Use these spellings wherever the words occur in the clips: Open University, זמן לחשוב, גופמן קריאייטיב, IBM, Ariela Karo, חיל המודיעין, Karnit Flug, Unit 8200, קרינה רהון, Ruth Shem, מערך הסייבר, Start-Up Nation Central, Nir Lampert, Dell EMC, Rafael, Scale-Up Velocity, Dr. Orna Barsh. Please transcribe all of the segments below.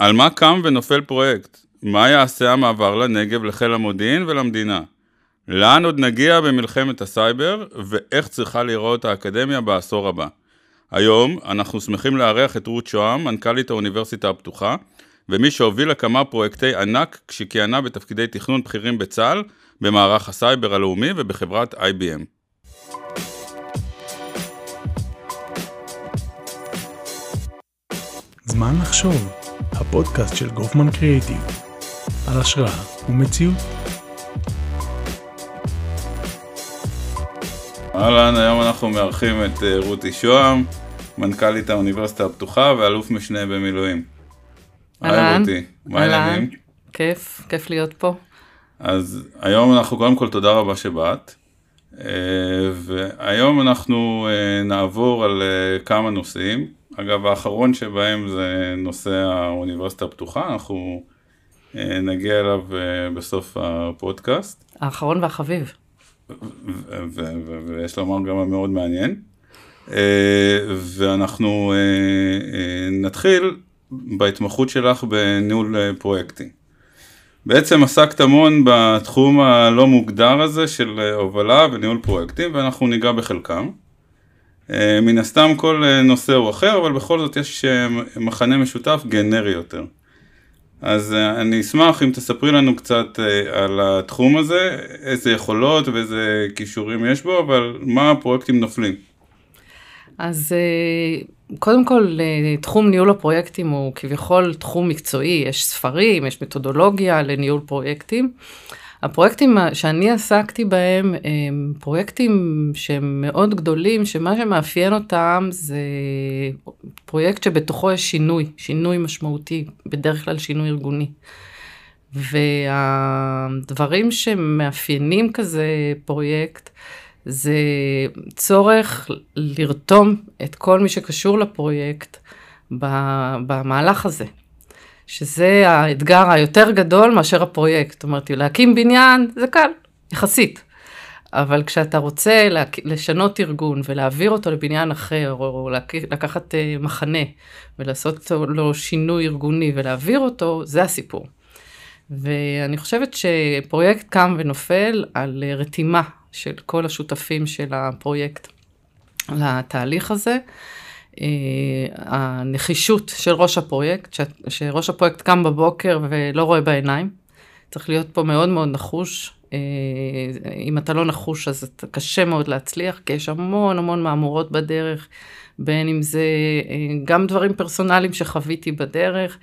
על מה קם ונופל פרויקט? מה יעשה המעבר לנגב, לחיל המודיעין ולמדינה? לאן עוד נגיע במלחמת הסייבר, ואיך צריכה להיראות האקדמיה בעשור הבא? היום אנחנו שמחים לארח את רות שהם, מנכ"לית האוניברסיטה הפתוחה, ומי שהובילה כמה פרויקטי ענק כשכיהנה בתפקידי תכנון בכירים בצה"ל, במערך הסייבר הלאומי ובחברת IBM. זמן לחשוב, הפודקאסט של גופמן קריאייטיב, על השראה ומציאות. אהלן, היום אנחנו מארחים את רות שהם, מנכ"לית האוניברסיטה הפתוחה ואלוף משנה במילואים. היי רותי, מה העניינים? כיף, כיף להיות פה. אז היום אנחנו קודם כל תודה רבה שבאת, והיום אנחנו נעבור על כמה נושאים. אגב, האחרון שבהם זה נושא האוניברסיטה הפתוחה, אנחנו נגיע אליו בסוף הפודקאסט. האחרון והחביב. ויש לומר גם מאוד מעניין, ואנחנו נתחיל בהתמחות שלך בניהול פרויקטים. בעצם עסקת המון בתחום הלא מוגדר הזה של הובלה וניהול פרויקטים, ואנחנו ניגע בחלקם. מן הסתם כל נושא הוא אחר, אבל בכל זאת יש מחנה משותף גנרי יותר. אז אני אשמח אם תספרי לנו קצת על התחום הזה, איזה יכולות ואיזה כישורים יש בו, אבל מה הפרויקטים נופלים? אז קודם כל, תחום ניהול הפרויקטים הוא כביכול תחום מקצועי, יש ספרים, יש מתודולוגיה לניהול פרויקטים. הפרויקטים שאני עסקתי בהם הם פרויקטים שהם מאוד גדולים, שמה שמאפיין אותם זה פרויקט שבתוכו יש שינוי, שינוי משמעותי, בדרך כלל שינוי ארגוני. והדברים שמאפיינים כזה פרויקט, זה צורך לרתום את כל מי שקשור לפרויקט במהלך הזה. שזה האתגר היותר גדול מאשר הפרויקט. זאת אומרת, להקים בניין זה קל, יחסית. אבל כשאתה רוצה לשנות ארגון ולהעביר אותו לבניין אחר, או לקחת מחנה ולעשות לו שינוי ארגוני ולהעביר אותו, זה הסיפור. ואני חושבת שפרויקט קם ונופל על רתימה של כל השותפים של הפרויקט לתהליך הזה. הנחישות של ראש הפרויקט, שראש הפרויקט קם בבוקר ולא רואה בעיניים, צריך להיות פה מאוד מאוד נחוש, אם אתה לא נחוש אז קשה מאוד להצליח, כי יש המון המון מאמורות בדרך, בין אם זה גם דברים פרסונליים שחוויתי בדרך,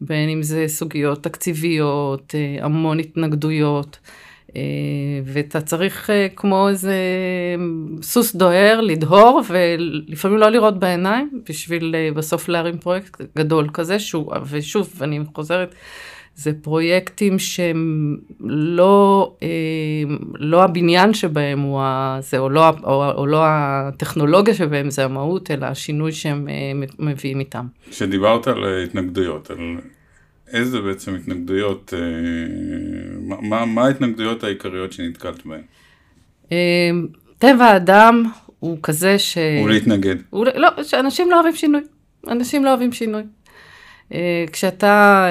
בין אם זה סוגיות תקציביות, המון התנגדויות, ואתה צריך כמו איזה סוס דוהר לדהור ולפעמים לא לראות בעיניים בשביל בסוף להרים פרויקט גדול כזה, ושוב אני חוזרת, זה פרויקטים שהם לא הבניין שבהם או לא הטכנולוגיה שבהם זה המהות, אלא השינוי שהם מביאים איתם. שדיברת על התנגדויות, על איזה בעצם התנגדויות, מה ההתנגדויות העיקריות שנתקלת בהן? טבע האדם הוא כזה הוא להתנגד. לא, שאנשים לא אוהבים שינוי. אנשים לא אוהבים שינוי. כשאתה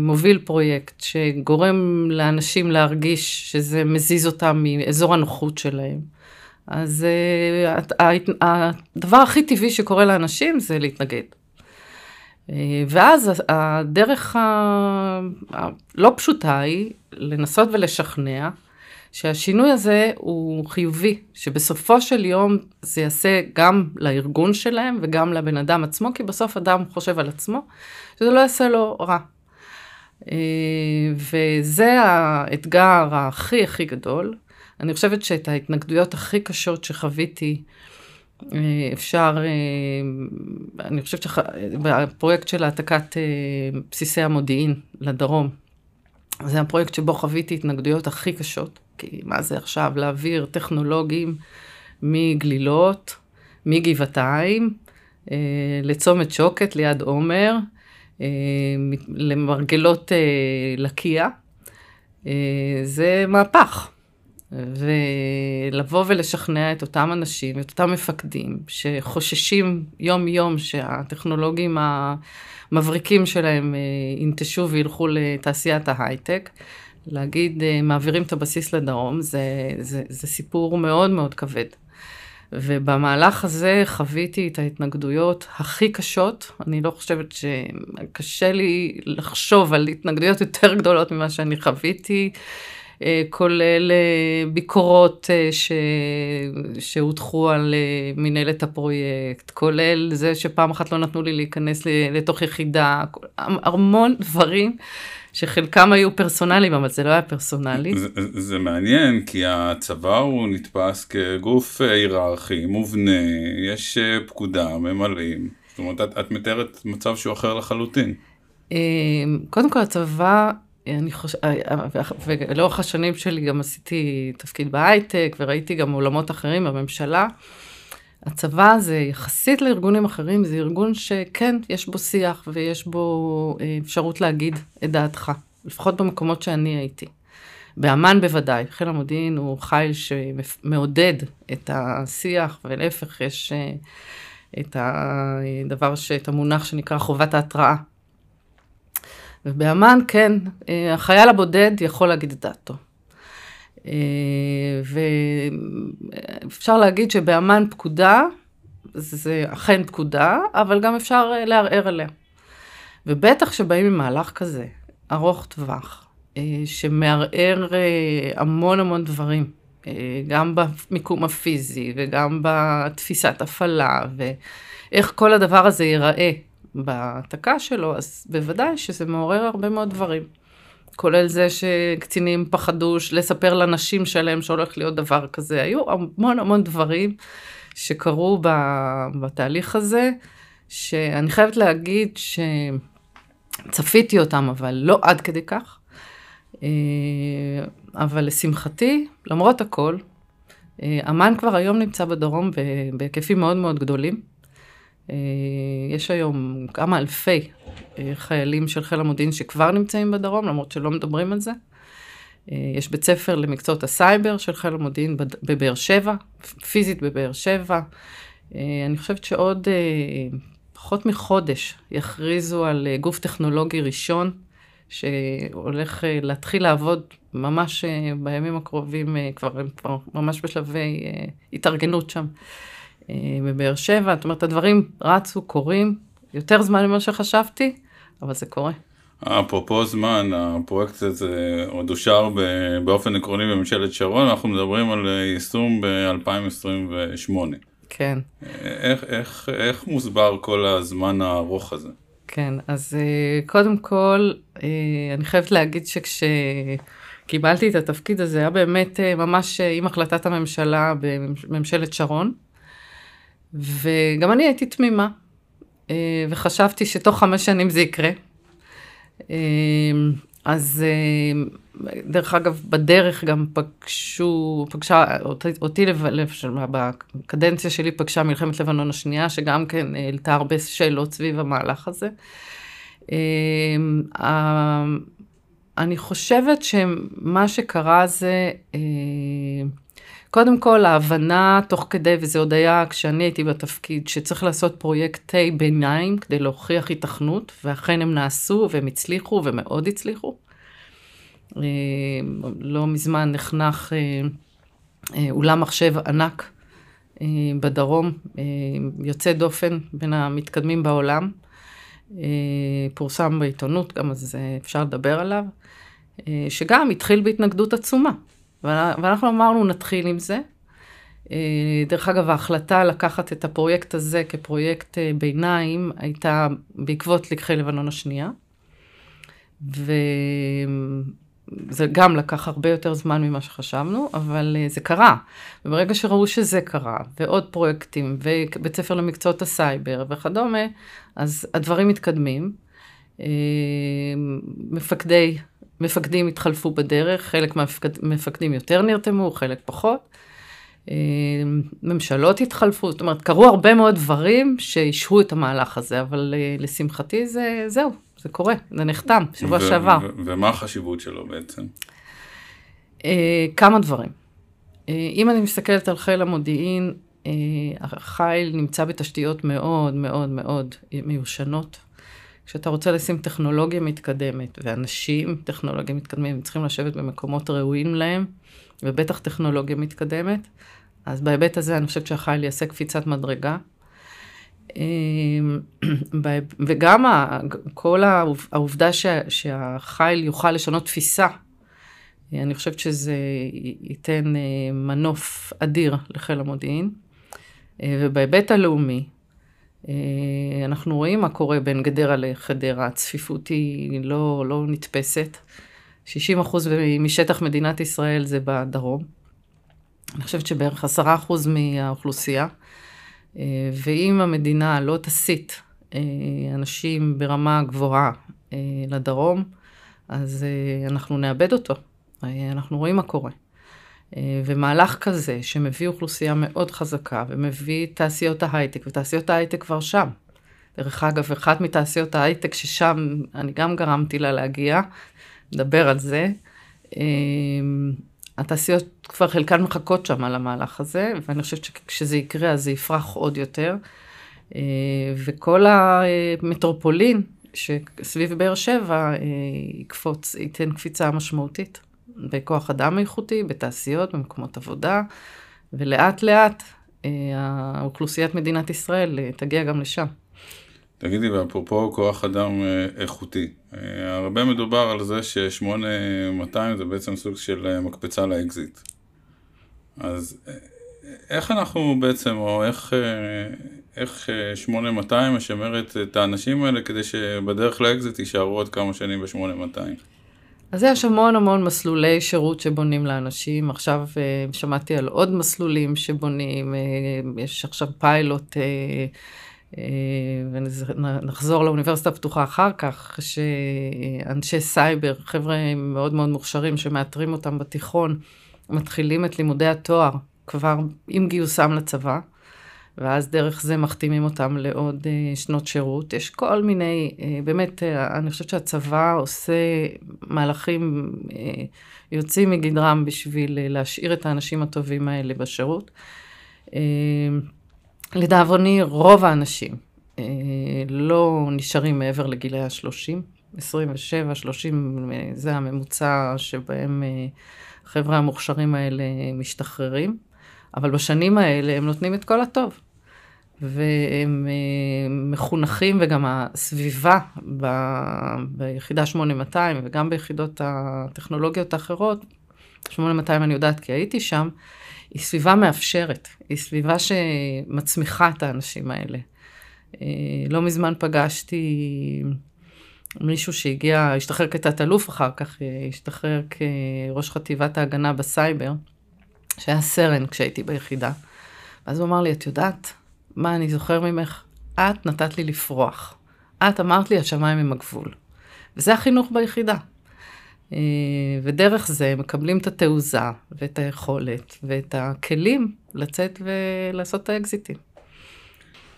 מוביל פרויקט שגורם לאנשים להרגיש שזה מזיז אותם מאזור הנוחות שלהם, אז הדבר הכי טבעי שקורה לאנשים זה להתנגד. ואז הדרך הלא פשוטה היא לנסות ולשכנע שהשינוי הזה הוא חיובי, שבסופו של יום זה יעשה גם לארגון שלהם וגם לבן אדם עצמו, כי בסוף אדם חושב על עצמו, שזה לא יעשה לו רע. וזה האתגר הכי הכי גדול. אני חושבת שאת ההתנגדויות הכי קשות שחוויתי, אני חושבת שבפרויקט של העתקת בסיסי המודיעין לדרום, זה הפרויקט שבו חוויתי התנגדויות הכי קשות, כי מה זה עכשיו להעביר טכנולוגים מגלילות, מגבעתיים, לצומת שוקת ליד עומר, למרגלות לקיה, זה מהפך. ולבוא ולשכנע את אותם אנשים, את אותם מפקדים, שחוששים יום יום שהטכנולוגים המבריקים שלהם ינטשו וילכו לתעשיית ההייטק. להגיד, מעבירים את הבסיס לדרום, זה סיפור מאוד מאוד כבד. ובמהלך הזה חוויתי את ההתנגדויות הכי קשות. אני לא חושבת שקשה לי לחשוב על התנגדויות יותר גדולות ממה שאני חוויתי, כולל ביקורות שהותחו על מנהלת הפרויקט, כולל זה שפעם אחת לא נתנו לי להיכנס לתוך יחידה, המון דברים שחלקם היו פרסונליים, אבל זה לא היה פרסונלי. זה מעניין, כי הצבא הוא נתפס כגוף היררכי, מובנה, יש פקודה, ממלאים. זאת אומרת, את מתארת מצב שהוא אחר לחלוטין. קודם כל, הצבא, אני חושבת, ולאורך השנים שלי גם עשיתי תפקיד בהייטק, וראיתי גם עולמות אחרים בממשלה. הצבא הזה, יחסית לארגונים אחרים, זה ארגון שכן, יש בו שיח, ויש בו אפשרות להגיד את דעתך, לפחות במקומות שאני הייתי. באמן בוודאי, חיל המודיעין הוא חיל שמעודד את השיח, ולהפך יש את הדבר, את המונח שנקרא חובת ההתראה. ובאמן, כן, החייל הבודד יכול להגיד את דעתו. ואפשר להגיד שבאמן פקודה, זה אכן פקודה, אבל גם אפשר לערער עליה. ובטח שבאים ממהלך כזה, ארוך טווח, שמערער המון המון דברים, גם במיקום הפיזי וגם בתפיסת הפעלה, ואיך כל הדבר הזה ייראה בהעתקה שלו, אז בוודאי שזה מעורר הרבה מאוד דברים. כולל זה שקצינים פחדו לספר לנשים שלהם שהולך להיות דבר כזה. היו המון המון דברים שקרו בתהליך הזה, שאני חייבת להגיד שצפיתי אותם, אבל לא עד כדי כך. אבל לשמחתי, למרות הכל, אמן כבר היום נמצא בדרום בהיקפים מאוד מאוד גדולים. יש היום כמה אלפי חיילים של חיל המודיעין שכבר נמצאים בדרום, למרות שלא מדברים על זה. יש בית ספר למקצועות הסייבר של חיל המודיעין בבאר שבע, פיזית בבאר שבע. אני חושבת שעוד פחות מחודש יכריזו על גוף טכנולוגי ראשון, שהולך להתחיל לעבוד ממש בימים הקרובים, כבר ממש בשלבי התארגנות שם. בבאר שבע, זאת אומרת, הדברים רצו, קורים, יותר זמן ממה שחשבתי, אבל זה קורה. אפרופו זמן, הפרויקט הזה עוד אושר באופן עקרוני בממשלת שרון, אנחנו מדברים על יישום ב-2028. כן. איך מוסבר כל הזמן הארוך הזה? כן, אז קודם כל, אני חייבת להגיד שכש... קיבלתי את התפקיד הזה, היה באמת ממש עם החלטת הממשלה בממשלת שרון, וגם אני הייתי תמימה, וחשבתי שתוך 5 שנים זה יקרה. אז דרך אגב, בדרך גם פגשה אותי, בקדנציה שלי פגשה מלחמת לבנון השנייה, שגם כן העלתה הרבה שאלות סביב המהלך הזה. אני חושבת שמה שקרה זה... קודם כל, ההבנה תוך כדי, וזה עוד היה כשאני הייתי בתפקיד, שצריך לעשות פרויקטי ביניים כדי להוכיח התכנות, ואכן הם נעשו, והם הצליחו, ומאוד הצליחו. לא מזמן נחנך אולם מחשב ענק בדרום, יוצא דופן בין המתקדמים בעולם. פורסם בעיתונות, גם אז אפשר לדבר עליו, שגם התחיל בהתנגדות עצומה. ואנחנו אמרנו, נתחיל עם זה. דרך אגב, ההחלטה לקחת את הפרויקט הזה כפרויקט ביניים, הייתה בעקבות לקחי לבנון השנייה. וזה גם לקח הרבה יותר זמן ממה שחשבנו, אבל זה קרה. וברגע שראו שזה קרה, ועוד פרויקטים, ובית ספר למקצועות הסייבר וכדומה, אז הדברים מתקדמים. מפקדים התחלפו בדרך, חלק מהמפקדים יותר נרתמו, חלק פחות. ממשלות התחלפו, זאת אומרת, קרו הרבה מאוד דברים שישהו את המהלך הזה, אבל לשמחתי זהו, זה קורה, זה נחתם, שבוע שעבר. ומה החשיבות שלו בעצם? כמה דברים. אם אני מסתכלת על חיל המודיעין, החיל נמצא בתשתיות מאוד מאוד מאוד מיושנות, כשאתה רוצה לשים טכנולוגיה מתקדמת, ואנשים טכנולוגיה מתקדמים צריכים לשבת במקומות ראויים להם, ובטח טכנולוגיה מתקדמת, אז בהיבט הזה אני חושבת שהחיל יעשה קפיצת מדרגה, וגם כל העובדה שהחיל יוכל לשנות תפיסה, אני חושבת שזה ייתן מנוף אדיר לחיל המודיעין, ובהיבט הלאומי, אנחנו רואים מה קורה בין גדרה לחדרה, הצפיפות היא לא נתפסת, 60% משטח מדינת ישראל זה בדרום, אני חושבת שבערך 10% מהאוכלוסייה, ואם המדינה לא תסיט אנשים ברמה גבוהה לדרום, אז אנחנו נאבד אותו, אנחנו רואים מה קורה. ומהלך כזה שמביא אוכלוסייה מאוד חזקה ומביא תעשיות ההייטק, ותעשיות ההייטק כבר שם. דרך אגב, אחת מתעשיות ההייטק ששם אני גם גרמתי לה להגיע, נדבר על זה, התעשיות כבר חלקן מחכות שם על המהלך הזה, ואני חושבת שכשזה יקרה אז זה יפרח עוד יותר, וכל המטרופולין שסביב באר שבע יקפוץ, ייתן קפיצה משמעותית. בכוח אדם איכותי, בתעשיות, במקומות עבודה, ולאט לאט האוכלוסיית מדינת ישראל תגיע גם לשם. תגידי, ואפרופו כוח אדם איכותי, הרבה מדובר על זה ש8200 זה בעצם סוג של מקפצה לאקזיט. אז איך אנחנו בעצם, או איך 8200 משמרת את האנשים האלה כדי שבדרך לאקזיט יישארו עוד כמה שנים ב8200? אז יש המון מסלולי שירות שבונים לאנשים, עכשיו שמעתי על עוד מסלולים שבונים, יש עכשיו פיילוט, ונחזור לאוניברסיטה הפתוחה אחר כך, שאנשי סייבר, חבר'ה מאוד מוכשרים שמאתרים אותם בתיכון, מתחילים את לימודי התואר כבר עם גיוסם לצבא, ואז דרך זה מחתימים אותם לעוד שנות שירות. יש כל מיני, באמת, אני חושבת שהצבא עושה מהלכים יוצאים מגדרם בשביל להשאיר את האנשים הטובים האלה בשירות. לדעבוני, רוב האנשים לא נשארים מעבר לגילי ה-30, 27, 30, זה הממוצע שבהם החבר'ה המוכשרים האלה משתחררים. אבל בשנים האלה הם נותנים את כל הטוב, והם מחונכים, וגם הסביבה ביחידה 8200, וגם ביחידות הטכנולוגיות האחרות, 8200 אני יודעת כי הייתי שם, היא סביבה מאפשרת, היא סביבה שמצמיחה את האנשים האלה. לא מזמן פגשתי מישהו שהגיע, השתחרר כתת אלוף אחר כך, השתחרר כראש חטיבת ההגנה בסייבר, שהיה סרן כשהייתי ביחידה, ואז הוא אמר לי, את יודעת מה אני זוכר ממך? את נתת לי לפרוח. את אמרת לי, השמיים הם הגבול. וזה החינוך ביחידה. ודרך זה מקבלים את התעוזה, ואת היכולת, ואת הכלים לצאת ולעשות את האקזיטים.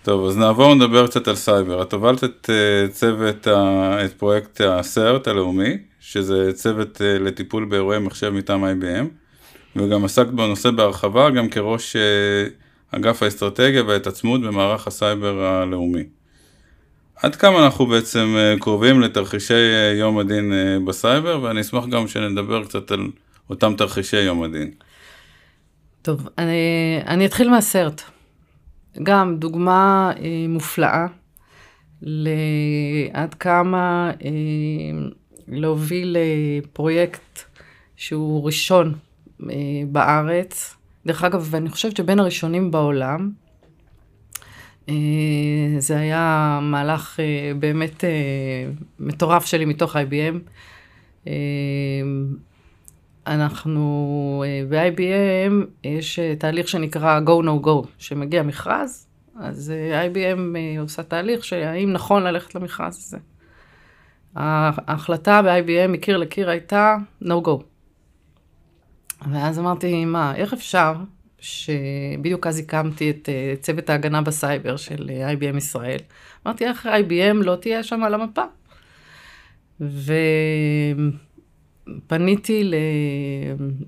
טוב, אז נעבור נדבר קצת על סייבר. את הובלת את צוות, את פרויקט הסרט הלאומי, שזה צוות לטיפול באירועי מחשב מטעם IBM, וגם עסקת בנושא בהרחבה, גם כראש אגף האסטרטגיה וההתעצמות במערך הסייבר הלאומי. עד כמה אנחנו בעצם קרובים לתרחישי יום הדין בסייבר, ואני אשמח גם שנדבר קצת על אותם תרחישי יום הדין. טוב, אני אתחיל מהסרט. גם דוגמה מופלאה, עד כמה להוביל פרויקט שהוא ראשון, בארץ. דרך אגב, ואני חושבת שבין הראשונים בעולם, זה היה מהלך באמת מטורף שלי מתוך IBM. אנחנו, ב-IBM יש תהליך שנקרא Go No Go, שמגיע מכרז, אז IBM עושה תהליך שהאם נכון ללכת למכרז הזה. ההחלטה ב-IBM מקיר לקיר הייתה No Go. ואז אמרתי, מה, איך אפשר שבדיוק אז הקמתי את צוות ההגנה בסייבר של IBM ישראל. אמרתי, איך IBM לא תהיה שם על המפה? ופניתי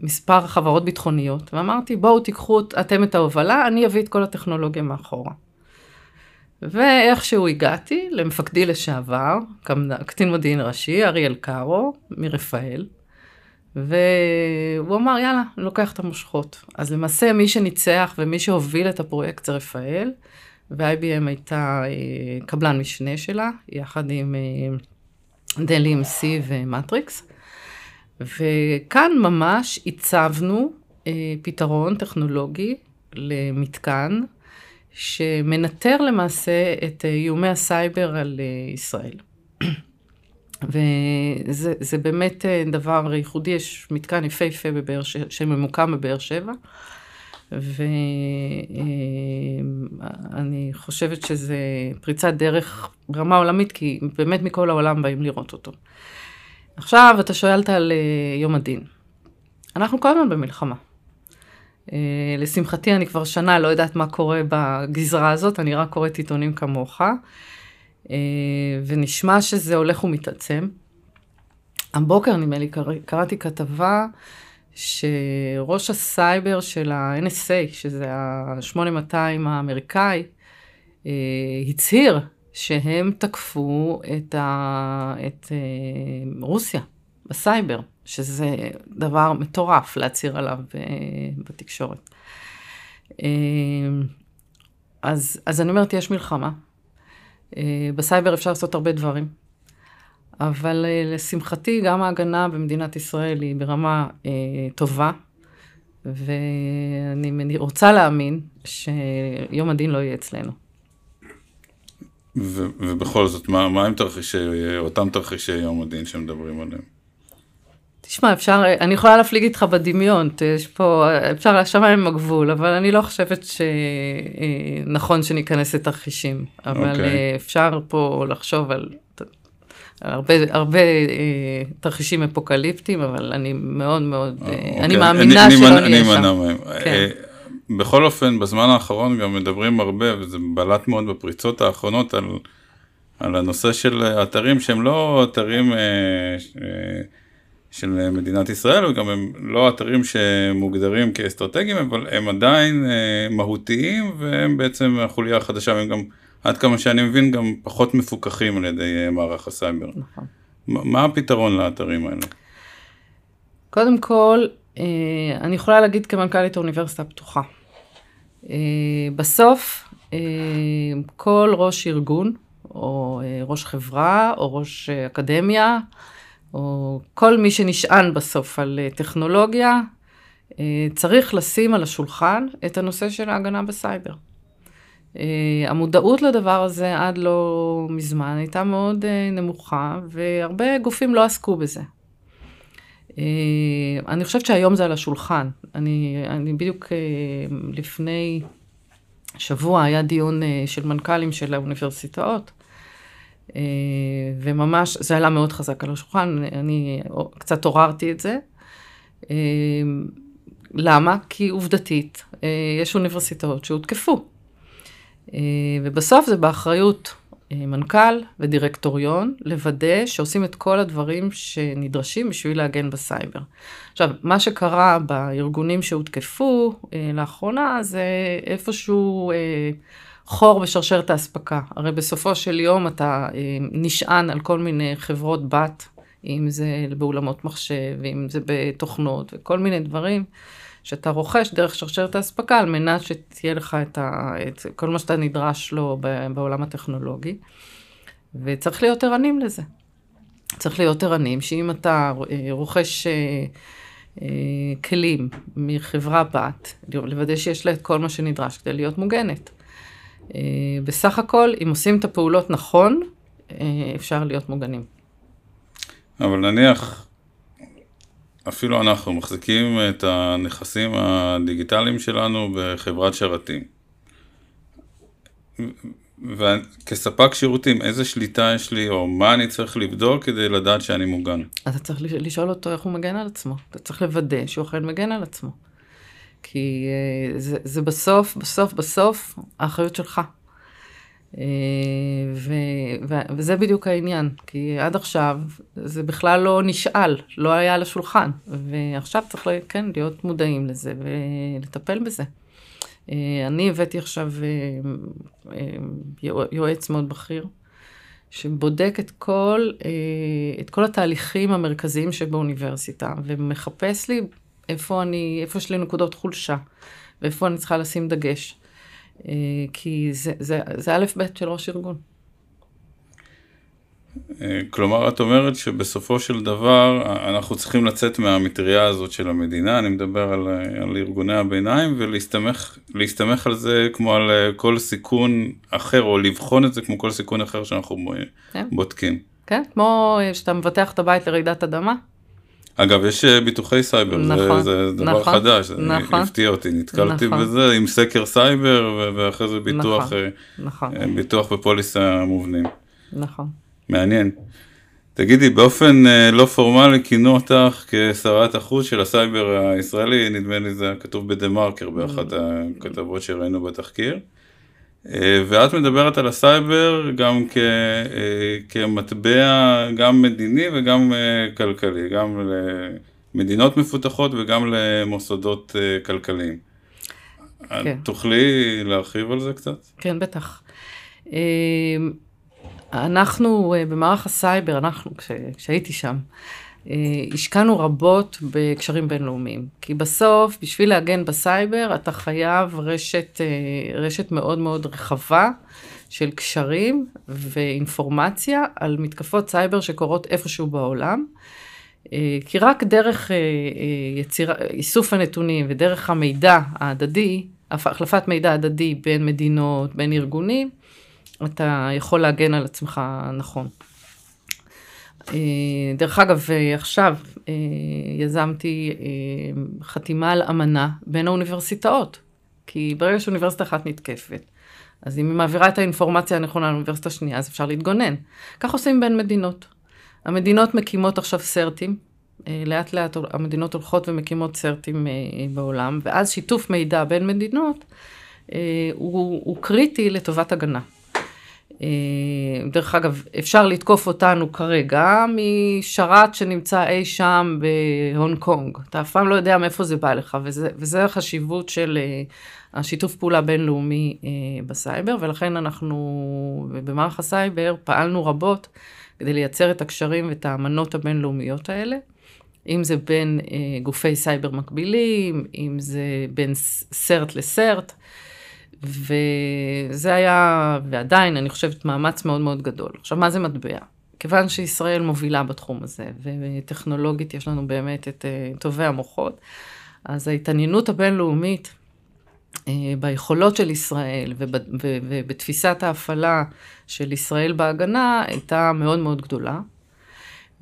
למספר חברות ביטחוניות, ואמרתי, בואו תיקחו אתם את ההובלה, אני אביא את כל הטכנולוגיה מאחורה. ואיכשהו הגעתי למפקדי לשעבר, קצין מודיעין ראשי, אריאל קארו, מרפאל, והוא אמר, יאללה, לוקח את המושכות. אז למעשה מי שניצח ומי שהוביל את הפרויקט זה רפאל, ו-IBM הייתה קבלן משנה שלה, יחד עם Dell EMC ומטריקס, וכאן ממש הצבנו פתרון טכנולוגי למתקן, שמנטר למעשה את איומי הסייבר על ישראל. וזה באמת דבר ייחודי, יש מתקן יפה שממוקם בבאר שבע, ואני חושבת שזה פריצת דרך ברמה עולמית, כי באמת מכל העולם באים לראות אותו. עכשיו אתה שואלת על יום הדין. אנחנו כל הזמן במלחמה. לשמחתי אני כבר שנה לא יודעת מה קורה בגזרה הזאת, אני רק קוראת עיתונים כמוך, ונשמע שזה הולך ומתעצם. הבוקר נדמה לי קראתי כתבה שראש הסייבר של ה-NSA, שזה ה-8200 האמריקאי, הצהיר שהם תקפו את רוסיה בסייבר, שזה דבר מטורף להצהיר עליו בתקשורת. אז אני אומרת, יש מלחמה. בסייבר אפשר לעשות הרבה דברים, אבל לשמחתי גם ההגנה במדינת ישראל היא ברמה טובה, ואני רוצה להאמין שיום הדין לא יהיה אצלנו. ובכל זאת, מה הם אותם תרחישי יום הדין שמדברים עליהם? תשמע, אני יכולה להפליג איתך בדמיון, אפשר לשמיים עם הגבול, אבל אני לא חושבת שנכון שניכנס את תרחישים, אבל אפשר פה לחשוב על הרבה תרחישים אפוקליפטיים, אבל אני מאוד מאוד, אני מאמינה שלא נהיה שם. בכל אופן, בזמן האחרון גם מדברים הרבה, וזה בלט מאוד בפריצות האחרונות, על הנושא של אתרים שהם לא אתרים של מדינת ישראל, וגם הם לא אתרים שמוגדרים כאסטרטגיים, אבל הם עדיין מהותיים, והם בעצם החוליה החדשה, והם גם, עד כמה שאני מבין, גם פחות מפוקחים על ידי מערך הסייבר. נכון. מה הפתרון לאתרים האלה? קודם כל, אני יכולה להגיד כמנכ"לית האוניברסיטה הפתוחה. בסוף, כל ראש ארגון, או ראש חברה, או ראש אקדמיה, או כל מי שנשען בסוף על טכנולוגיה, צריך לשים על השולחן את הנושא של ההגנה בסייבר. המודעות לדבר הזה עד לא מזמן הייתה מאוד נמוכה, והרבה גופים לא עסקו בזה. אני חושבת שהיום זה על השולחן. אני בדיוק לפני שבוע היה דיון של מנכ"לים של האוניברסיטאות, וממש זה עלה מאוד חזק על השולחן, אני קצת עוררתי את זה. למה? כי עובדתית יש אוניברסיטאות שהותקפו. ובסוף זה באחריות מנכ"ל ודירקטוריון לוודא שעושים את כל הדברים שנדרשים בשביל להגן בסייבר. עכשיו, מה שקרה בארגונים שהותקפו לאחרונה זה איפשהו חור בשרשרת האספקה. הרי בסופו של יום אתה נשען על כל מיני חברות בת, אם זה בעולמות מחשב, אם זה בתוכנות וכל מיני דברים, שאתה רוכש דרך שרשרת האספקה על מנת שתהיה לך את כל מה שאתה נדרש לו בעולם הטכנולוגי. וצריך להיות ערנים לזה. צריך להיות ערנים שאם אתה רוכש כלים מחברה בת, לוודא שיש לה את כל מה שנדרש כדי להיות מוגנת. בסך הכל, אם עושים את הפעולות נכון, אפשר להיות מוגנים. אבל נניח, אפילו אנחנו מחזיקים את הנכסים הדיגיטליים שלנו בחברת שרתים. וכספק שירותים, איזה שליטה יש לי, או מה אני צריך לבדוק כדי לדעת שאני מוגן? אתה צריך לשאול אותו איך הוא מגן על עצמו. אתה צריך לוודא שהוא אכן מגן על עצמו. כי זה בסוף, בסוף, בסוף, האחריות שלך. וזה בדיוק העניין, כי עד עכשיו זה בכלל לא נשאל, לא היה על השולחן, ועכשיו צריך, כן, להיות מודעים לזה ולטפל בזה. אני הבאתי עכשיו יועץ מאוד בכיר, שבודק את כל התהליכים המרכזיים שבאוניברסיטה, ומחפש לי איפה יש לי נקודות חולשה, ואיפה אני צריכה לשים דגש. כי זה א' ב' של ראש ארגון. כלומר, את אומרת שבסופו של דבר אנחנו צריכים לצאת מהמטריה הזאת של המדינה, אני מדבר על ארגוני הביניים, ולהסתמך על זה כמו על כל סיכון אחר, או לבחון את זה כמו כל סיכון אחר שאנחנו בודקים. כן, כמו שאתה מבטח את הבית לרעידת אדמה. אגב, יש ביטוחי סייבר, נכון, זה דבר נכון, חדש, נכון, הפתיע אותי, נתקלתי נכון. בזה עם סקר סייבר, ואחרי זה ביטוח, נכון. ביטוח בפוליסה מובנים. נכון. מעניין. תגידי, באופן לא פורמלי, כינו אותך כשרת החוץ של הסייבר הישראלי, נדמה לי זה כתוב בדמרקר באחת הכתבות שראינו בתחקיר, ואת מדברת על הסייבר גם כמטבע גם מדיני וגם כלכלי, גם למדינות מפותחות וגם למוסדות כלכליים. כן. תוכלי להרחיב על זה קצת? כן, בטח. אנחנו במערך הסייבר, כשהייתי שם, השקענו רבות בקשרים בינלאומיים. כי בסוף, בשביל להגן בסייבר, אתה חייב רשת מאוד מאוד רחבה של קשרים ואינפורמציה על מתקפות סייבר שקורות איפשהו בעולם. כי רק דרך איסוף הנתונים ודרך המידע ההדדי, החלפת מידע הדדי בין מדינות, בין ארגונים, אתה יכול להגן על עצמך נכון. דרך אגב, עכשיו יזמתי חתימה על אמנה בין האוניברסיטאות, כי ברגע שאוניברסיטה אחת נתקפת, אז אם היא מעבירה את האינפורמציה הנכונה לאוניברסיטה שנייה, אז אפשר להתגונן. כך עושים בין מדינות. המדינות מקימות עכשיו סרטים, לאט לאט המדינות הולכות ומקימות סרטים בעולם, ואז שיתוף מידע בין מדינות הוא קריטי לטובת הגנה. דרך אגב, אפשר לתקוף אותנו כרגע משרת שנמצא אי שם בהונג קונג. אתה אף פעם לא יודע מאיפה זה בא לך, וזה החשיבות של השיתוף פעולה בינלאומי בסייבר, ולכן אנחנו במערך הסייבר פעלנו רבות כדי לייצר את הקשרים ואת האמנות הבינלאומיות האלה, אם זה בין גופי סייבר מקבילים, אם זה בין סרט לסרט, וזה היה, ועדיין, אני חושבת, מאמץ מאוד מאוד גדול. עכשיו, מה זה מטבע? כיוון שישראל מובילה בתחום הזה, וטכנולוגית יש לנו באמת את טובי המוחות, אז ההתעניינות הבינלאומית ביכולות של ישראל, ובתפיסת ההפעלה של ישראל בהגנה, הייתה מאוד מאוד גדולה.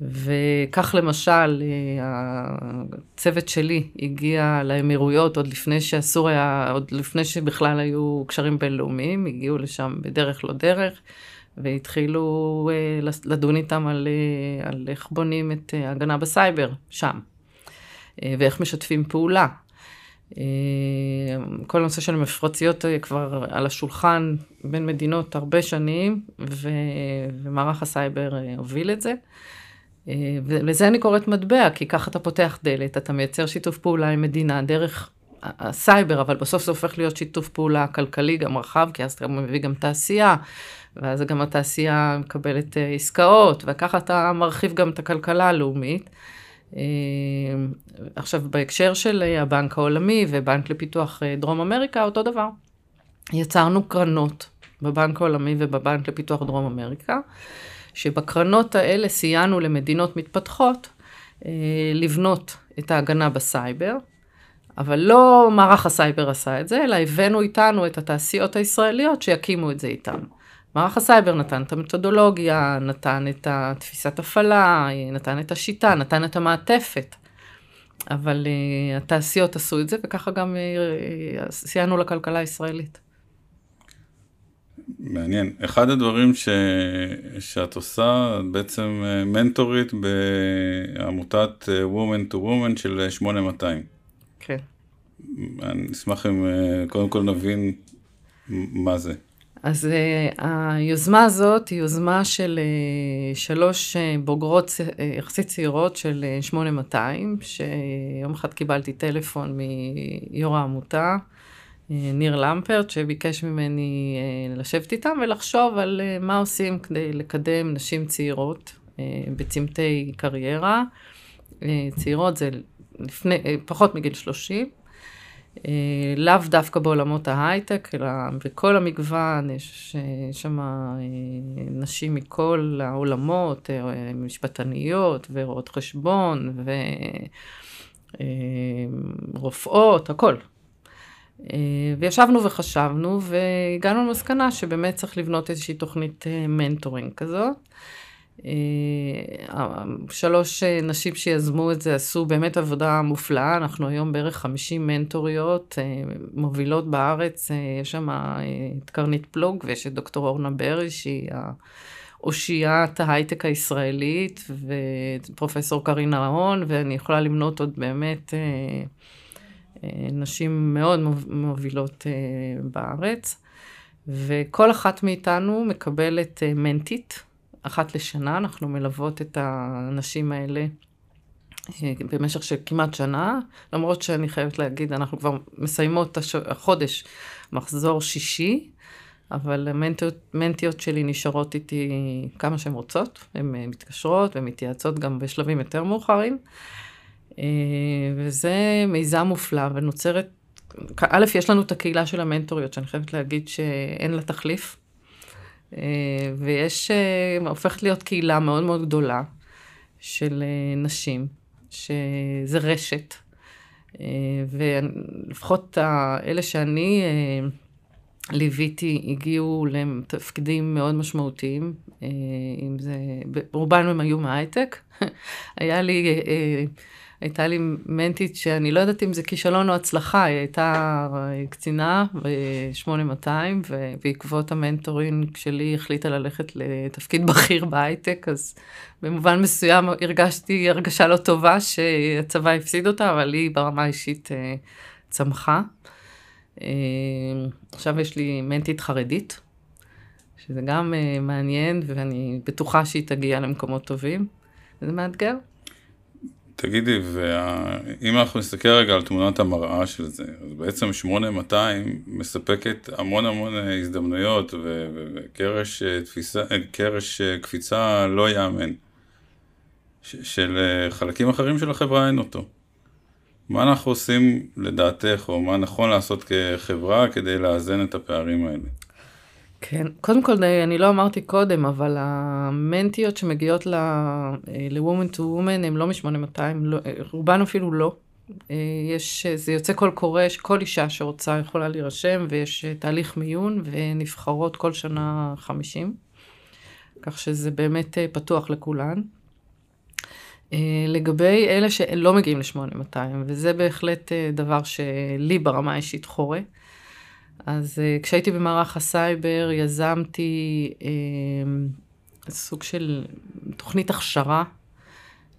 וכך למשל, הצוות שלי הגיע לאמירויות עוד לפני שאסור היה, עוד לפני שבכלל היו קשרים בינלאומיים, הגיעו לשם בדרך לא דרך, והתחילו לדון איתם על איך בונים את הגנה בסייבר שם, ואיך משתפים פעולה. כל הנושא של מפרציות כבר על השולחן בין מדינות הרבה שנים, ומערך הסייבר הוביל את זה. ולזה אני קוראת מטבע, כי ככה אתה פותח דלת, אתה מייצר שיתוף פעולה עם מדינה דרך הסייבר, אבל בסוף זה הופך להיות שיתוף פעולה כלכלי גם רחב, כי אז אתה מביא גם תעשייה, ואז גם התעשייה מקבלת עסקאות, וככה אתה מרחיב גם את הכלכלה הלאומית. עכשיו, בהקשר של הבנק העולמי ובנק לפיתוח דרום אמריקה, אותו דבר. יצרנו קרנות בבנק העולמי ובבנק לפיתוח דרום אמריקה, שבקרנות האלה סייענו למדינות מתפתחות לבנות את ההגנה בסייבר, אבל לא מערך הסייבר עשה את זה, אלא הבאנו איתנו את התעשיות הישראליות שיקימו את זה איתנו. מערך הסייבר נתן את המתודולוגיה, נתן את תפיסת הפעלה, נתן את השיטה, נתן את המעטפת, אבל התעשיות עשו את זה, וככה גם סייענו לכלכלה הישראלית. מעניין. אחד הדברים שאת עושה, את בעצם מנטורית בעמותת Woman to Woman של 8200. כן. אני אשמח אם קודם כל נבין מה זה. אז היוזמה הזאת היא יוזמה של 3 בוגרות יחסית צעירות של 8200, שיום אחד קיבלתי טלפון מיו"ר העמותה, ניר למפרט, שביקש ממני לשבת איתם ולחשוב על מה עושים כדי לקדם נשים צעירות בצמתי קריירה. צעירות זה לפני, פחות מגיל 30, לאו דווקא בעולמות ההייטק, אלא בכל המגוון, יש שם נשים מכל העולמות, משפטניות ורואות חשבון ורופאות, הכל. וישבנו וחשבנו והגענו למסקנה שבאמת צריך לבנות איזושהי תוכנית מנטורינג כזאת. שלוש נשים שיזמו את זה עשו באמת עבודה מופלאה. אנחנו היום בערך 50 מנטוריות מובילות בארץ. יש שם את קרנית פלוג ויש את דוקטור אורנה ברש, שהיא אושיית ההייטק הישראלית, ופרופסור קרינה רהון, ואני יכולה למנות עוד באמת נשים מאוד מובילות בארץ. וכל אחת מאיתנו מקבלת מנטית אחת לשנה. אנחנו מלוות את הנשים האלה במשך של כמעט שנה, למרות שאני חייבת להגיד, אנחנו כבר מסיימות החודש מחזור שישי, אבל המנטיות שלי נשארות איתי כמה שהן רוצות, הן מתקשרות ומתייעצות גם בשלבים יותר מאוחרים, וזה מיזם מופלא, ונוצרת, א', יש לנו את הקהילה של המנטוריות, שאני חייבת להגיד שאין לה תחליף, ויש, הופכת להיות קהילה מאוד מאוד גדולה של נשים, שזה רשת, ולפחות אלה שאני ליוויתי הגיעו לתפקידים מאוד משמעותיים, אם זה, רובן הם היו מההייטק, הייתה לי מנטית שאני לא יודעת אם זה כישלון או הצלחה, היא הייתה קצינה ב-8200, ובעקבות המנטורינג שלי החליטה ללכת לתפקיד בכיר בהייטק, אז במובן מסוים הרגשתי הרגשה לא טובה שהצבא הפסיד אותה, אבל היא ברמה אישית צמחה. עכשיו יש לי מנטית חרדית, שזה גם מעניין, ואני בטוחה שהיא תגיע למקומות טובים. זה מאתגר. תגידי, אם אנחנו נסתכל רגע על תמונת המראה של זה, אז בעצם 8200 מספקת המון המון הזדמנויות וקרש קפיצה לא יאמן, של חלקים אחרים של החברה אין אותו. מה אנחנו עושים לדעתך, או מה נכון לעשות כחברה כדי לאזן את הפערים האלה? כן, קודם כל, אני לא אמרתי קודם, אבל המנטיות שמגיעות ל-Woman to Woman, הן לא מ-8200, רובן אפילו לא. זה יוצא כל קורא, שכל אישה שרוצה יכולה להירשם, ויש תהליך מיון, ונבחרות כל שנה 50, כך שזה באמת פתוח לכולן. לגבי אלה שלא מגיעים ל-8200, וזה בהחלט דבר שלי ברמה אישית חורה. אז כשהייתי במערך הסייבר, יזמתי סוג של תוכנית הכשרה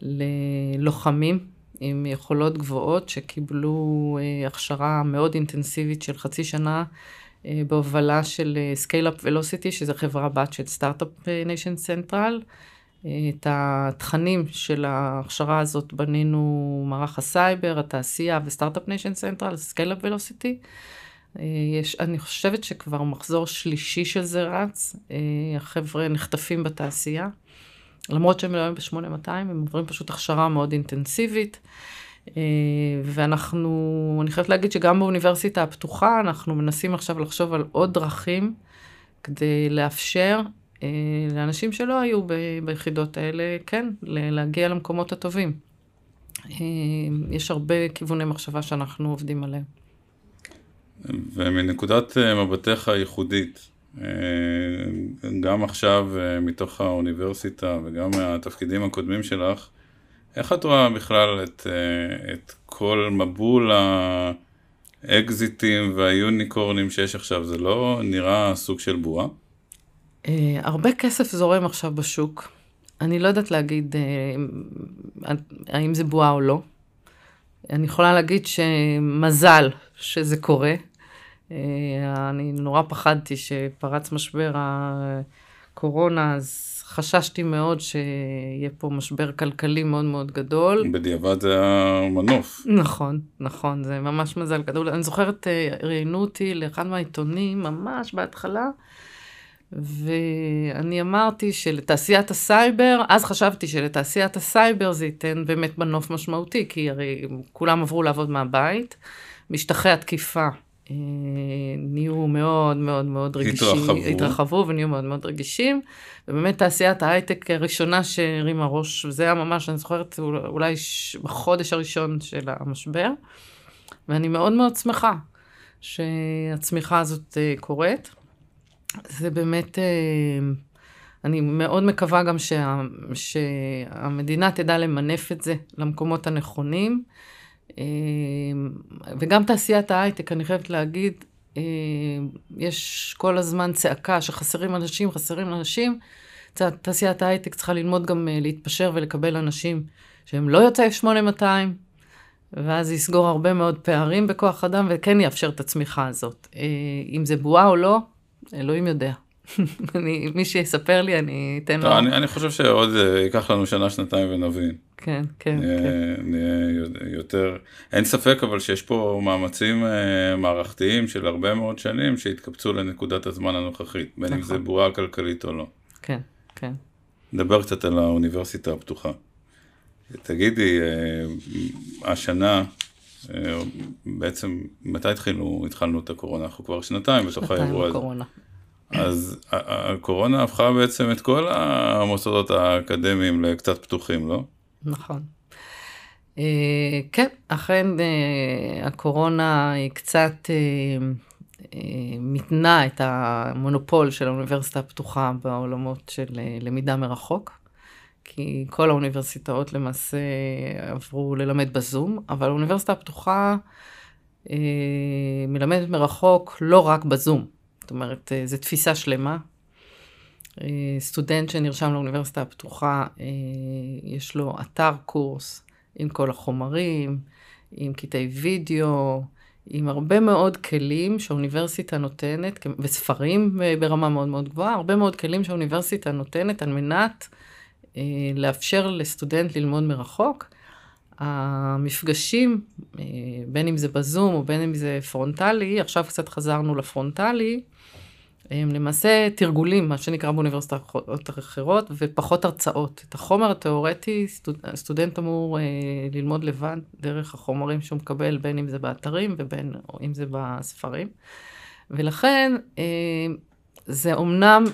ללוחמים עם יכולות גבוהות, שקיבלו הכשרה מאוד אינטנסיבית של חצי שנה, בהובלה של Scale-Up Velocity, שזה חברה בת של Start-Up Nation Central. את התכנים של ההכשרה הזאת בנינו מערך הסייבר, התעשייה ו-Start-Up Nation Central, Scale-Up Velocity. אני חושבת שכבר מחזור שלישי של זה רץ, החבר'ה נחטפים בתעשייה, למרות שהם לא היו ב-8200, הם עוברים פשוט הכשרה מאוד אינטנסיבית, ואנחנו, אני חייבת להגיד שגם באוניברסיטה הפתוחה, אנחנו מנסים עכשיו לחשוב על עוד דרכים, כדי לאפשר לאנשים שלא היו ביחידות האלה, כן, להגיע למקומות הטובים. יש הרבה כיווני מחשבה שאנחנו עובדים עליהם. ומנקודת מבטך הייחודית, גם עכשיו מתוך האוניברסיטה וגם מהתפקידים הקודמים שלך, איך את רואה בכלל את כל מבול האקזיטים והיוניקורנים שיש עכשיו? זה לא נראה סוג של בועה? הרבה כסף זורם עכשיו בשוק. אני לא יודעת להגיד האם זה בועה או לא. אני יכולה להגיד שמזל שזה קורה. אני נורא פחדתי שפרץ משבר הקורונה, אז חששתי מאוד שיהיה פה משבר כלכלי מאוד מאוד גדול. בדיעבד זה המנוף. נכון, נכון, זה ממש מזל גדול. אני זוכרת, ראיינו אותי לאחד מהעיתונים ממש בהתחלה, ואני אמרתי שלתעשיית הסייבר, אז חשבתי שלתעשיית הסייבר זה ייתן באמת מנוף משמעותי, כי הרי כולם עברו לעבוד מהבית, משטחי התקיפה. נהיו מאוד מאוד מאוד רגישים, התרחבו ונהיו מאוד מאוד רגישים, ובאמת תעשיית ההייטק הראשונה שהרימה ראש, וזה היה ממש, אני זוכרת, אולי בחודש הראשון של המשבר, ואני מאוד מאוד שמחה שהצמיחה הזאת קורית. זה באמת, אני מאוד מקווה גם שהמדינה תדע למנף את זה למקומות הנכונים, וגם תעשיית ההייטק, אני חייבת להגיד, יש כל הזמן צעקה שחסרים אנשים, חסרים אנשים. תעשיית ההייטק צריכה ללמוד גם להתפשר ולקבל אנשים שהם לא יוצאי 8200, ואז יסגור הרבה מאוד פערים בכוח אדם, וכן יאפשר את הצמיחה הזאת. אם זה בועה או לא, אלוהים יודע. מי שיספר לי, אני אתן לו. אני חושב שעוד ייקח לנו שנה, שנתיים ונבין. כן, כן. יותר, אין ספק אבל שיש פה מאמצים מערכתיים של הרבה מאוד שנים שהתקבצו לנקודת הזמן הנוכחית, בין אם זה בועה כלכלית או לא. כן, כן. נדבר קצת על האוניברסיטה הפתוחה. תגידי, השנה, בעצם מתי התחלנו את הקורונה? אנחנו כבר שנתיים בתוך האירוע הזה. אז הקורונה הפכה בעצם את כל המוסדות האקדמיים לקצת פתוחים, לא? נכון. כן, אכן הקורונה היא קצת מתנה את המונופול של האוניברסיטה הפתוחה בעולמות של למידה מרחוק, כי כל האוניברסיטאות למעשה עברו ללמד בזום, אבל האוניברסיטה הפתוחה מלמדת מרחוק לא רק בזום. זאת אומרת, זו תפיסה שלמה. סטודנט שנרשם לאוניברסיטה הפתוחה, יש לו אתר קורס עם כל החומרים, עם קטעי וידאו, עם הרבה מאוד כלים שהאוניברסיטה נותנת, וספרים ברמה מאוד מאוד גבוהה, הרבה מאוד כלים שהאוניברסיטה נותנת על מנת לאפשר לסטודנט ללמוד מרחוק. המפגשים, בין אם זה בזום או בין אם זה פרונטלי, עכשיו קצת חזרנו לפרונטלי, הם למעשה תרגולים, מה שנקרא באוניברסיטאות אחרות, ופחות הרצאות. את החומר התיאורטי, הסטודנט אמור ללמוד לבד דרך החומרים שהוא מקבל, בין אם זה באתרים ובין אם זה בספרים. ולכן, זה אומנם,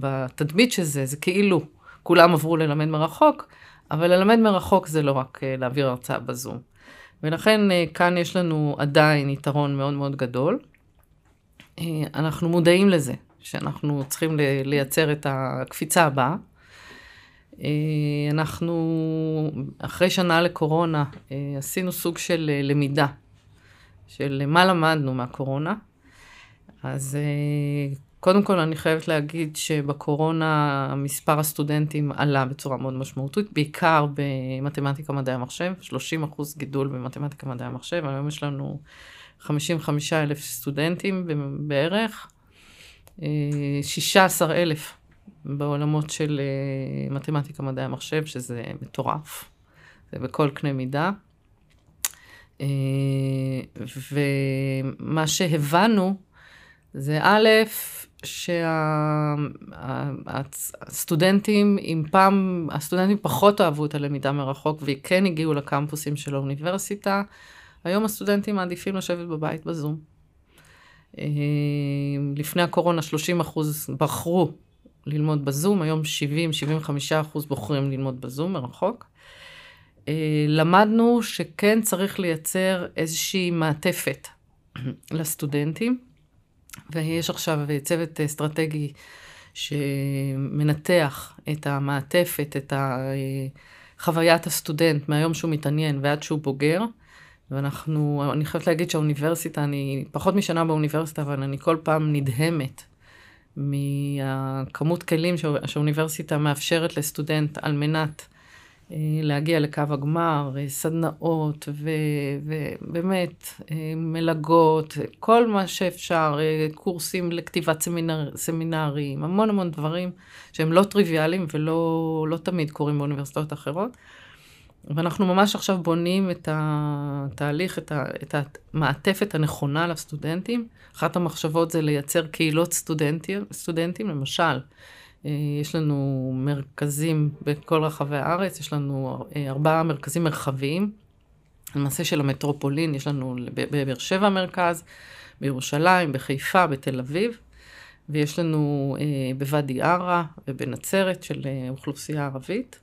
בתדמית שזה, זה כאילו כולם עברו ללמד מרחוק, אבל ללמד מרחוק זה לא רק להעביר הרצאה בזום. ולכן כאן יש לנו עדיין יתרון מאוד מאוד גדול. אנחנו מודעים לזה, שאנחנו צריכים לייצר את הקפיצה הבאה. אנחנו, אחרי שנה לקורונה, עשינו סוג של למידה, של מה למדנו מהקורונה. אז קודם כל אני חייבת להגיד שבקורונה מספר הסטודנטים עלה בצורה מאוד משמעותית, בעיקר במתמטיקה מדעי המחשב, 30% גידול במתמטיקה מדעי המחשב, היום יש לנו 55,000 סטודנטים בערך, 16,000 בעולמות של מתמטיקה מדעי המחשב, שזה מטורף, זה בכל קנה מידה. ומה שהבנו, זה א', שהסטודנטים, אם פעם, הסטודנטים פחות אהבו את הלמידה מרחוק, וכן הגיעו לקמפוסים של האוניברסיטה, היום הסטודנטים מעדיפים לשבת בבית בזום. לפני הקורונה 30% בחרו ללמוד בזום, היום 70-75% בוחרים ללמוד בזום מרחוק. למדנו שכן צריך לייצר איזושהי מעטפת לסטודנטים, ויש עכשיו צוות אסטרטגי שמנתח את המעטפת, את חוויית הסטודנט מהיום שהוא מתעניין ועד שהוא בוגר, ואנחנו, אני חייבת להגיד שהאוניברסיטה, אני פחות משנה באוניברסיטה, אבל אני כל פעם נדהמת מהכמות כלים שהאוניברסיטה מאפשרת לסטודנט על מנת להגיע לקו הגמר, סדנאות ובאמת מלגות, כל מה שאפשר, קורסים לכתיבת סמינרים, המון המון דברים שהם לא טריוויאליים ולא תמיד קורים באוניברסיטאות אחרות. ואנחנו ממש עכשיו בונים את התהליך, את המעטפת הנכונה לסטודנטים. אחת המחשבות זה לייצר קהילות סטודנטים, למשל, יש לנו מרכזים בכל רחבי הארץ, יש לנו 4 מרכזים מרחביים, למעשה של המטרופולין, יש לנו בבאר שבע מרכז, בירושלים, בחיפה, בתל אביב, ויש לנו בוואדי ערה ובנצרת של אוכלוסייה ערבית.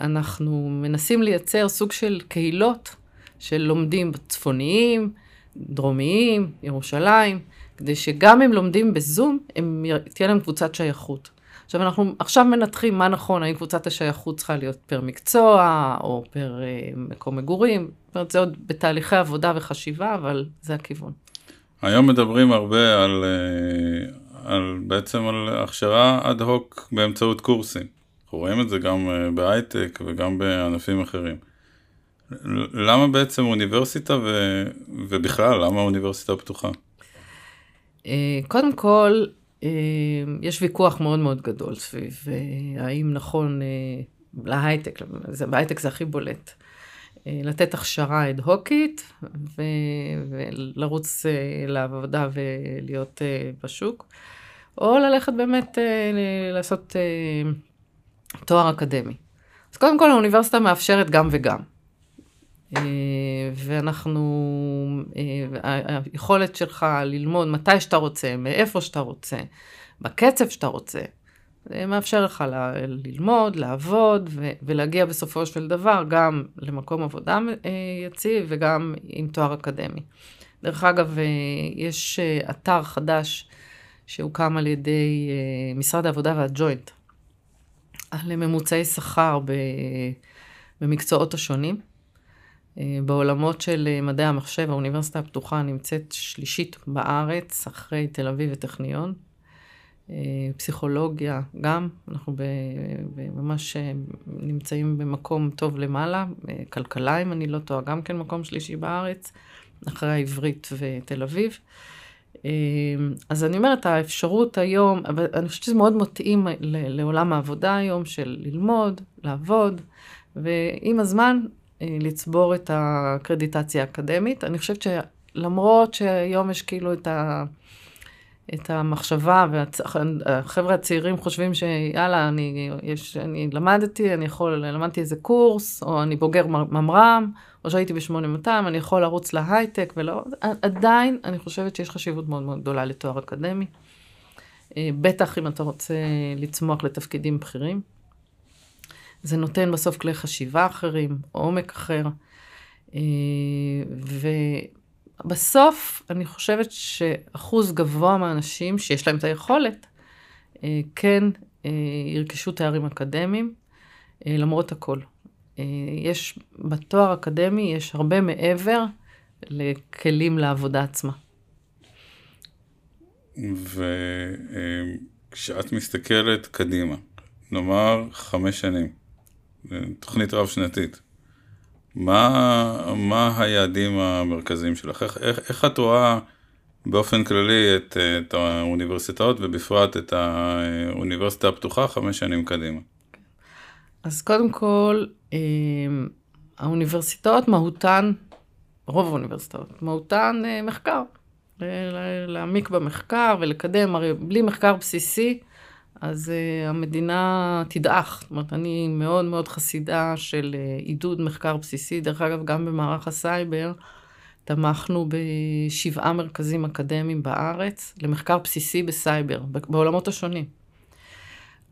אנחנו מנסים לייצר סוג של קהילות של לומדים צפוניים, דרומיים, ירושלים, כדי שגם אם לומדים בזום, תהיה להם קבוצת שייכות. עכשיו אנחנו עכשיו מנתחים מה נכון, האם קבוצת השייכות צריכה להיות פר מקצוע, או פר מקום מגורים, זה עוד בתהליכי עבודה וחשיבה, אבל זה הכיוון. היום מדברים הרבה על הכשרה אד הוק באמצעות קורסים. אנחנו רואים את זה גם בהייטק וגם בענפים אחרים. למה בעצם אוניברסיטה ובכלל, למה אוניברסיטה פתוחה? קודם כל, יש ויכוח מאוד מאוד גדול סביב, האם נכון להייטק, בהייטק זה הכי בולט, לתת הכשרה אד-הוקית ולרוץ לעבודה ולהיות בשוק, או ללכת באמת לעשות תואר אקדמי. אז קודם כל, האוניברסיטה מאפשרת גם וגם. ואנחנו, היכולת שלך ללמוד מתי שאתה רוצה, מאיפה שאתה רוצה, בקצב שאתה רוצה, זה מאפשר לך ללמוד, לעבוד, ולהגיע בסופו של דבר גם למקום עבודה יציב, וגם עם תואר אקדמי. דרך אגב, יש אתר חדש שהוקם על ידי משרד העבודה והג'וינט, על ממוצעי שכר במקצועות השונים. בעולמות של מדעי המחשב, האוניברסיטה הפתוחה נמצאת שלישית בארץ, אחרי תל אביב וטכניון. פסיכולוגיה גם, אנחנו ממש נמצאים במקום טוב למעלה, כלכלה אם אני לא טועה, גם כן מקום שלישי בארץ, אחרי העברית ותל אביב. אז אני אומרת, האפשרות היום, אבל אני חושבת שזה מאוד מתאים לעולם העבודה היום, של ללמוד, לעבוד, ועם הזמן לצבור את הקרדיטציה האקדמית. אני חושבת שלמרות שהיום יש כאילו את המחשבה, והחבר'ה הצעירים חושבים שיאללה, אני למדתי, למדתי איזה קורס, או אני בוגר ממר"ם, או שהייתי ב-8200, אני יכול לרוץ להייטק, עדיין אני חושבת שיש חשיבות מאוד מאוד גדולה לתואר אקדמי, בטח אם אתה רוצה לצמוח לתפקידים בכירים. זה נותן בסוף כלי חשיבה אחרים, עומק אחר, ובסוף אני חושבת שאחוז גבוה מהאנשים שיש להם את היכולת, כן ירכשו תארים אקדמיים, למרות הכל. יש בתואר אקדמי, יש הרבה מעבר לכלים לעבודה עצמה. וכשאת מסתכלת קדימה, נאמר 5 שנים, תוכנית רב-שנתית. מה היעדים המרכזיים שלך? איך את רואה באופן כללי את האוניברסיטאות, ובפרט את האוניברסיטה הפתוחה 5 שנים קדימה? אז קודם כל, האוניברסיטאות מהותן, רוב האוניברסיטאות, מהותן מחקר. להעמיק במחקר ולקדם, הרי בלי מחקר בסיסי, אז המדינה תדעך. זאת אומרת, אני מאוד מאוד חסידה של עידוד מחקר בסיסי. דרך אגב, גם במערך הסייבר, תמכנו ב7 מרכזים אקדמיים בארץ, למחקר בסיסי בסייבר, בעולמות השונים.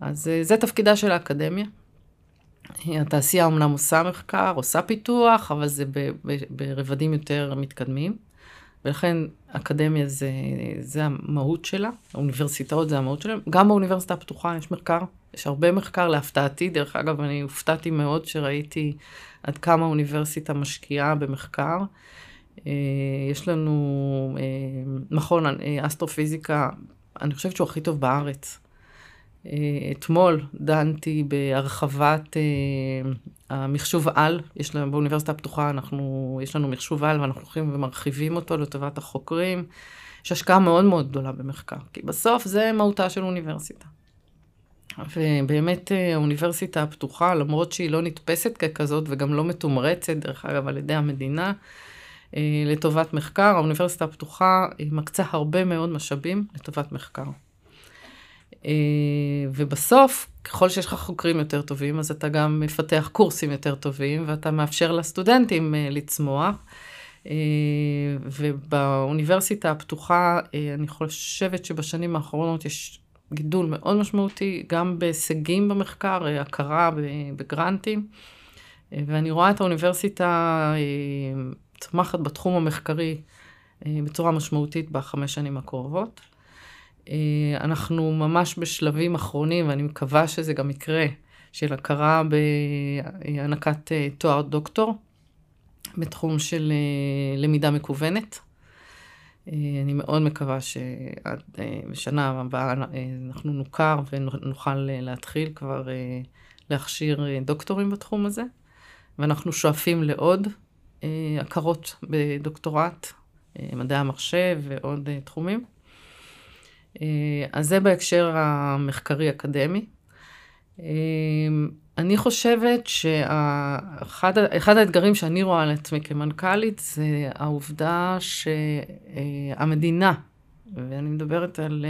אז זה תפקידה של האקדמיה. התעשייה אומנם עושה מחקר, עושה פיתוח, אבל זה ברבדים יותר מתקדמים. ולכן אקדמיה זה המהות שלה, האוניברסיטאות זה המהות שלהם, גם באוניברסיטה הפתוחה יש מחקר, יש הרבה מחקר להפתעתי, דרך אגב אני הופתעתי מאוד שראיתי עד כמה האוניברסיטה משקיעה במחקר, יש לנו מכון אסטרופיזיקה, אני חושבת שהוא הכי טוב בארץ, אתמול דנתי בהרחבת המחשוב על, יש לנו באוניברסיטה הפתוחה, יש לנו מחשוב על ואנחנו הולכים ומרחיבים אותו לטובת החוקרים, יש השקעה מאוד מאוד גדולה במחקר, כי בסוף זה מהותה של אוניברסיטה. ובאמת האוניברסיטה הפתוחה, למרות שהיא לא נתפסת ככזאת וגם לא מתומרצת, דרך אגב, על ידי המדינה, לטובת מחקר, האוניברסיטה הפתוחה מקצה הרבה מאוד משאבים לטובת מחקר. ובסוף, ככל שיש לך חוקרים יותר טובים, אז אתה גם מפתח קורסים יותר טובים, ואתה מאפשר לסטודנטים לצמוח. ובאוניברסיטה הפתוחה, אני חושבת שבשנים האחרונות יש גידול מאוד משמעותי, גם בהישגים במחקר, הכרה בגרנטים, ואני רואה את האוניברסיטה צמחת בתחום המחקרי בצורה משמעותית בחמש שנים הקרובות. אנחנו ממש בשלבים אחרונים, ואני מקווה שזה גם יקרה, של הכרה בהענקת תואר דוקטור, בתחום של למידה מקוונת. אני מאוד מקווה שעד בשנה הבאה אנחנו נוכר ונוכל להתחיל כבר להכשיר דוקטורים בתחום הזה, ואנחנו שואפים לעוד הכרות בדוקטורט, מדעי המחשב ועוד תחומים. אז זה בהקשר המחקרי-אקדמי. אני חושבת שאחד האתגרים שאני רואה על עצמי כמנכ"לית, זה העובדה שהמדינה, ואני מדברת על,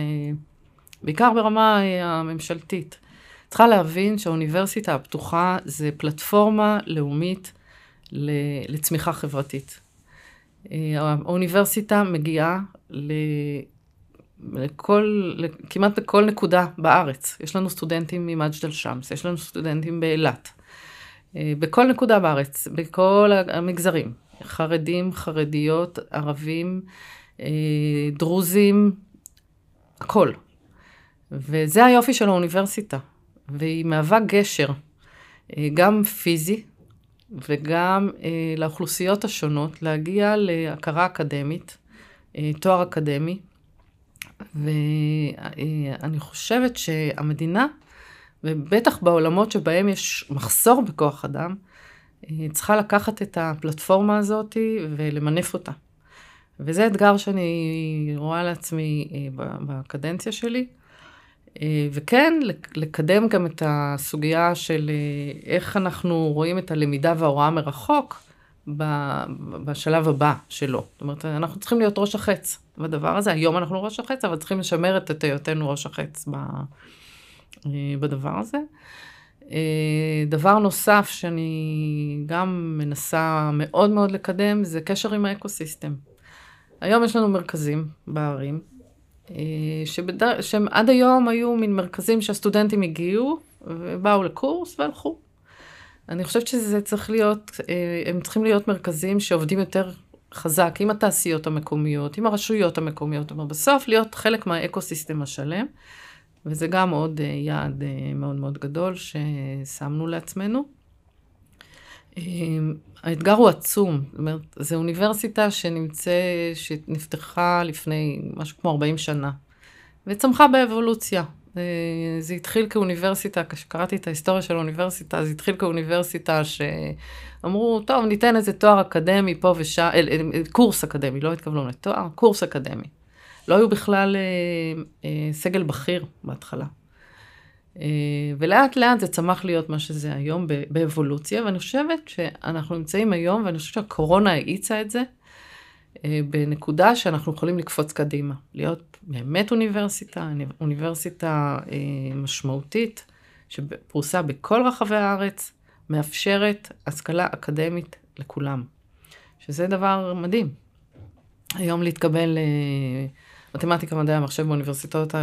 בעיקר ברמה הממשלתית, צריכה להבין שהאוניברסיטה הפתוחה זה פלטפורמה לאומית לצמיחה חברתית. האוניברסיטה מגיעה כמעט לכל נקודה בארץ. יש לנו סטודנטים ממג'דל שמס, יש לנו סטודנטים באילת, בכל נקודה בארץ, בכל המגזרים, חרדים, חרדיות, ערבים, דרוזים, הכל. וזה היופי של האוניברסיטה, והיא מהווה גשר, גם פיזי, וגם לאוכלוסיות השונות, להגיע להכרה אקדמית, תואר אקדמי, ואני חושבת שהמדינה, ובטח בעולמות שבהם יש מחסור בכוח אדם, צריכה לקחת את הפלטפורמה הזאת ולמנף אותה. וזה אתגר שאני רואה לעצמי בקדנציה שלי. וכן, לקדם גם את הסוגיה של איך אנחנו רואים את הלמידה וההוראה מרחוק בשלב הבא שלו. זאת אומרת, אנחנו צריכים להיות ראש החץ בדבר הזה. היום אנחנו ראש החץ, אבל צריכים לשמר את היותנו ראש החץ בדבר הזה. דבר נוסף שאני גם מנסה מאוד מאוד לקדם, זה קשר עם האקוסיסטם. היום יש לנו מרכזים בערים, שהם עד היום היו מין מרכזים שהסטודנטים הגיעו, ובאו לקורס והלכו. אני חושבת שזה צריך להיות, הם צריכים להיות מרכזים שעובדים יותר חזק עם התעשיות המקומיות, עם הרשויות המקומיות, אבל בסוף להיות חלק מהאקוסיסטם השלם, וזה גם עוד יעד מאוד מאוד גדול ששמנו לעצמנו. האתגר הוא עצום, זאת אומרת, זו אוניברסיטה שנפתחה לפני משהו כמו 40 שנה, וצמחה באבולוציה. זה התחיל כאוניברסיטה, כשקראתי את ההיסטוריה של האוניברסיטה, זה התחיל כאוניברסיטה שאמרו, טוב, ניתן איזה תואר אקדמי פה ושם, קורס אקדמי, לא התכווננו לתואר, קורס אקדמי. לא היו בכלל סגל בכיר בהתחלה. ולאט לאט זה צמח להיות מה שזה היום באבולוציה, ואני חושבת שאנחנו נמצאים היום, ואני חושבת שהקורונה העיצה את זה, בנקודה שאנחנו יכולים לקפוץ קדימה, להיות באמת אוניברסיטה, אוניברסיטה משמעותית, שפרוסה בכל רחבי הארץ, מאפשרת השכלה אקדמית לכולם, שזה דבר מדהים. היום להתקבל מתמטיקה, מדעי המחשב באוניברסיטאות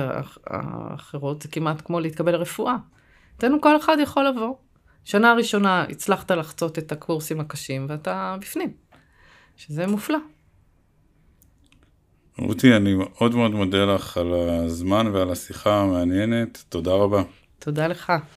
האחרות, זה כמעט כמו להתקבל רפואה. אתנו כל אחד יכול לבוא. שנה הראשונה הצלחת לחצות את הקורסים הקשים, ואתה בפנים. שזה מופלא. רותי, אני מאוד מאוד מודה לך על הזמן ועל השיחה המעניינת. תודה רבה. תודה לך.